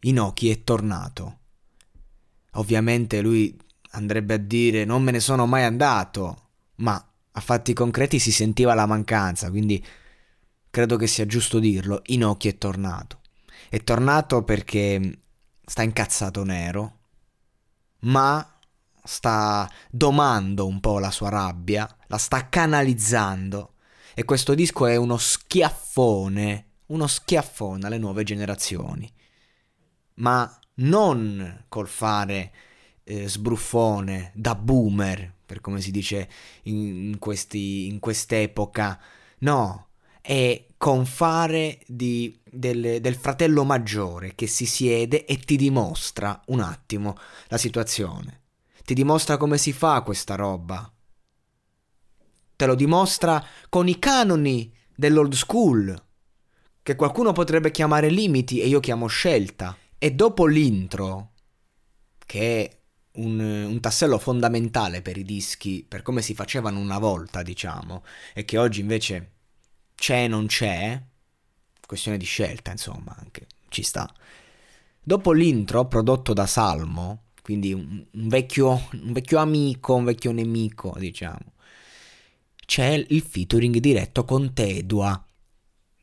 Inoki è tornato. Ovviamente lui andrebbe a dire non me ne sono mai andato, ma a fatti concreti si sentiva la mancanza, quindi credo che sia giusto dirlo. Inoki è tornato. È tornato perché sta incazzato nero, ma sta domando un po' la sua rabbia, la sta canalizzando, e questo disco è uno schiaffone alle nuove generazioni. Ma non col fare sbruffone da boomer, per come si dice in quest'epoca, no, è con fare del fratello maggiore che si siede e ti dimostra un attimo la situazione, ti dimostra come si fa questa roba, te lo dimostra con i canoni dell'old school, che qualcuno potrebbe chiamare limiti e io chiamo scelta. E dopo l'intro, che è un tassello fondamentale per i dischi, per come si facevano una volta, diciamo, e che oggi invece c'è e non c'è, questione di scelta, insomma, anche ci sta. Dopo l'intro prodotto da Salmo, quindi un vecchio amico, un vecchio nemico, diciamo, c'è il featuring diretto con Tedua,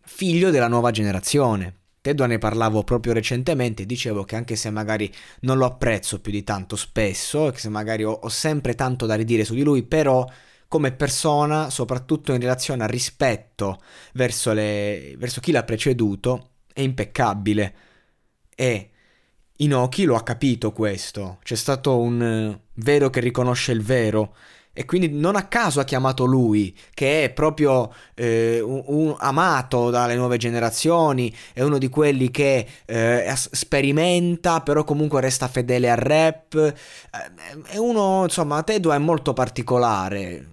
figlio della nuova generazione. Tedua ne parlavo proprio recentemente, dicevo che anche se magari non lo apprezzo più di tanto spesso, che se magari ho sempre tanto da ridire su di lui, però come persona, soprattutto in relazione al rispetto verso chi l'ha preceduto, è impeccabile. E Inoki lo ha capito questo, c'è stato un vero che riconosce il vero. E quindi non a caso ha chiamato lui, che è proprio amato dalle nuove generazioni, è uno di quelli che sperimenta, però comunque resta fedele al rap, è uno, insomma, Tedua è molto particolare,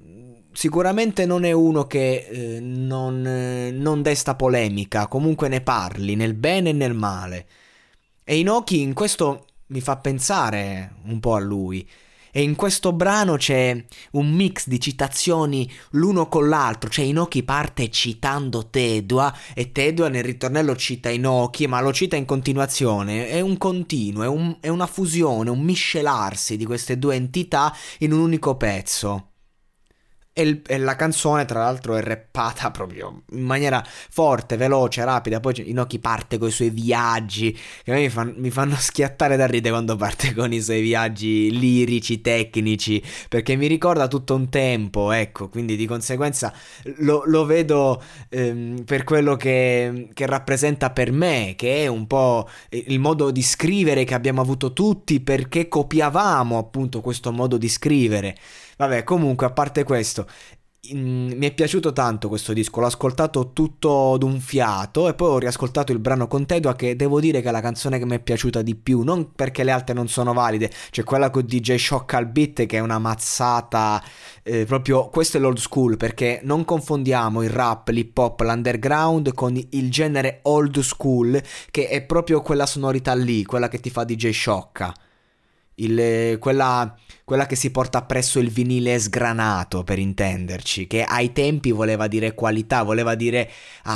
sicuramente non è uno che non desta polemica, comunque ne parli nel bene e nel male. E Inoki in questo mi fa pensare un po' a lui. E in questo brano c'è un mix di citazioni l'uno con l'altro, cioè Inoki parte citando Tedua e Tedua nel ritornello cita Inoki, ma lo cita in continuazione, è un continuo, è una fusione, un miscelarsi di queste due entità in un unico pezzo. E la canzone tra l'altro è rappata proprio in maniera forte, veloce, rapida. Poi Inoki parte con i suoi viaggi, che a me mi fanno schiattare da ridere quando parte con i suoi viaggi lirici, tecnici, perché mi ricorda tutto un tempo, ecco, quindi di conseguenza lo vedo per quello che rappresenta per me, che è un po' il modo di scrivere che abbiamo avuto tutti, perché copiavamo appunto questo modo di scrivere. Vabbè, comunque, a parte questo, mi è piaciuto tanto questo disco, l'ho ascoltato tutto d'un fiato e poi ho riascoltato il brano con Tedua, che devo dire che è la canzone che mi è piaciuta di più, non perché le altre non sono valide, c'è quella con DJ Shock al beat che è una mazzata, proprio questo è l'old school, perché non confondiamo il rap, l'hip hop, l'underground con il genere old school, che è proprio quella sonorità lì, quella che ti fa DJ Shock. Quella che si porta presso il vinile sgranato, per intenderci, che ai tempi voleva dire qualità, voleva dire,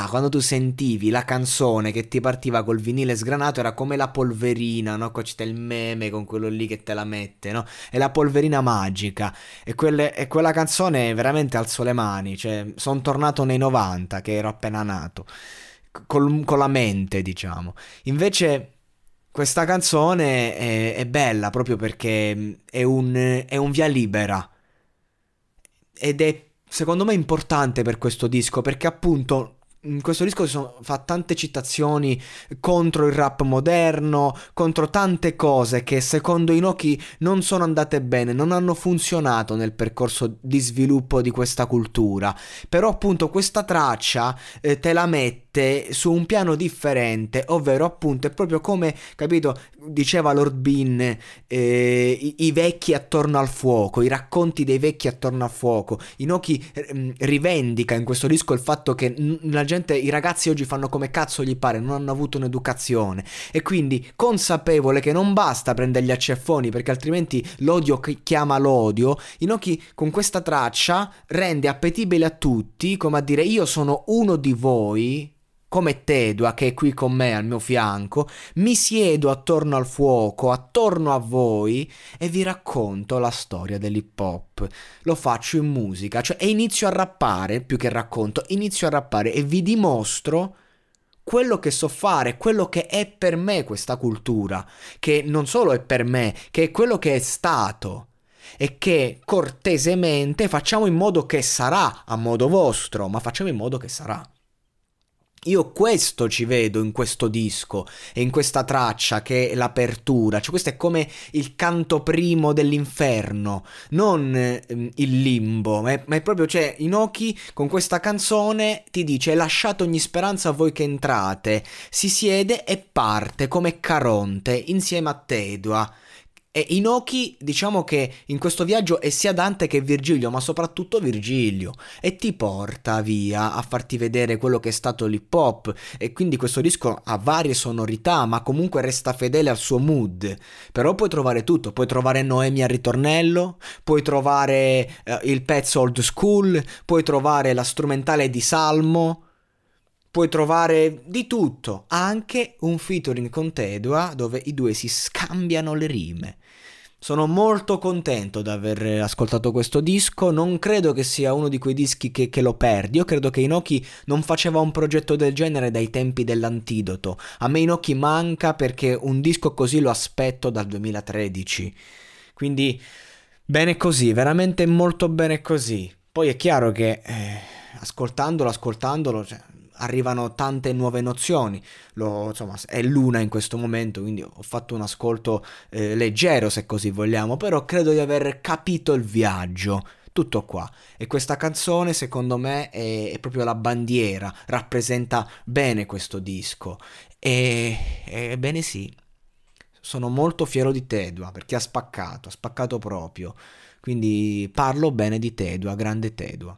quando tu sentivi la canzone che ti partiva col vinile sgranato era come la polverina, no? Qua c'è il meme con quello lì che te la mette, no? È la polverina magica, e quella canzone veramente alzo le mani, cioè sono tornato nei 90, che ero appena nato, con la mente, diciamo. Invece questa canzone è bella proprio perché è un via libera, ed è secondo me importante per questo disco, perché appunto in questo disco fa tante citazioni contro il rap moderno, contro tante cose che secondo Inoki non sono andate bene, non hanno funzionato nel percorso di sviluppo di questa cultura, però appunto questa traccia te la mette mette su un piano differente, ovvero appunto è proprio come, capito, diceva Lord Bean, i vecchi attorno al fuoco, i racconti dei vecchi attorno al fuoco. Inoki rivendica in questo disco il fatto che la gente, i ragazzi oggi fanno come cazzo gli pare, non hanno avuto un'educazione, e quindi consapevole che non basta prendere gli acciaffoni perché altrimenti l'odio chiama l'odio, Inoki con questa traccia rende appetibile a tutti, come a dire io sono uno di voi, come Tedua che è qui con me al mio fianco, mi siedo attorno al fuoco, attorno a voi, e vi racconto la storia dell'hip hop. Lo faccio in musica, cioè, e inizio a rappare, più che racconto, inizio a rappare e vi dimostro quello che so fare, quello che è per me questa cultura, che non solo è per me, che è quello che è stato. E che cortesemente facciamo in modo che sarà, a modo vostro, ma facciamo in modo che sarà. Io questo ci vedo in questo disco e in questa traccia che è l'apertura, cioè questo è come il canto primo dell'inferno, non il limbo, ma è proprio, cioè Inoki con questa canzone ti dice lasciate ogni speranza a voi che entrate, si siede e parte come Caronte insieme a Tedua. E Inoki, diciamo che in questo viaggio è sia Dante che Virgilio, ma soprattutto Virgilio, e ti porta via a farti vedere quello che è stato l'hip hop, e quindi questo disco ha varie sonorità, ma comunque resta fedele al suo mood. Però puoi trovare tutto, puoi trovare Noemi al ritornello, puoi trovare il pezzo old school, puoi trovare la strumentale di Salmo, puoi trovare di tutto, anche un featuring con Tedua dove i due si scambiano le rime. Sono molto contento di aver ascoltato questo disco, non credo che sia uno di quei dischi che lo perdi. Io credo che Inoki non faceva un progetto del genere dai tempi dell'Antidoto. A me Inoki manca perché un disco così lo aspetto dal 2013, quindi bene così, veramente molto bene così. Poi è chiaro che ascoltandolo, cioè, arrivano tante nuove nozioni, insomma è l'una in questo momento, quindi ho fatto un ascolto leggero, se così vogliamo, però credo di aver capito il viaggio, tutto qua. E questa canzone secondo me è proprio la bandiera, rappresenta bene questo disco, e bene sì, sono molto fiero di Tedua perché ha spaccato proprio, quindi parlo bene di Tedua, grande Tedua.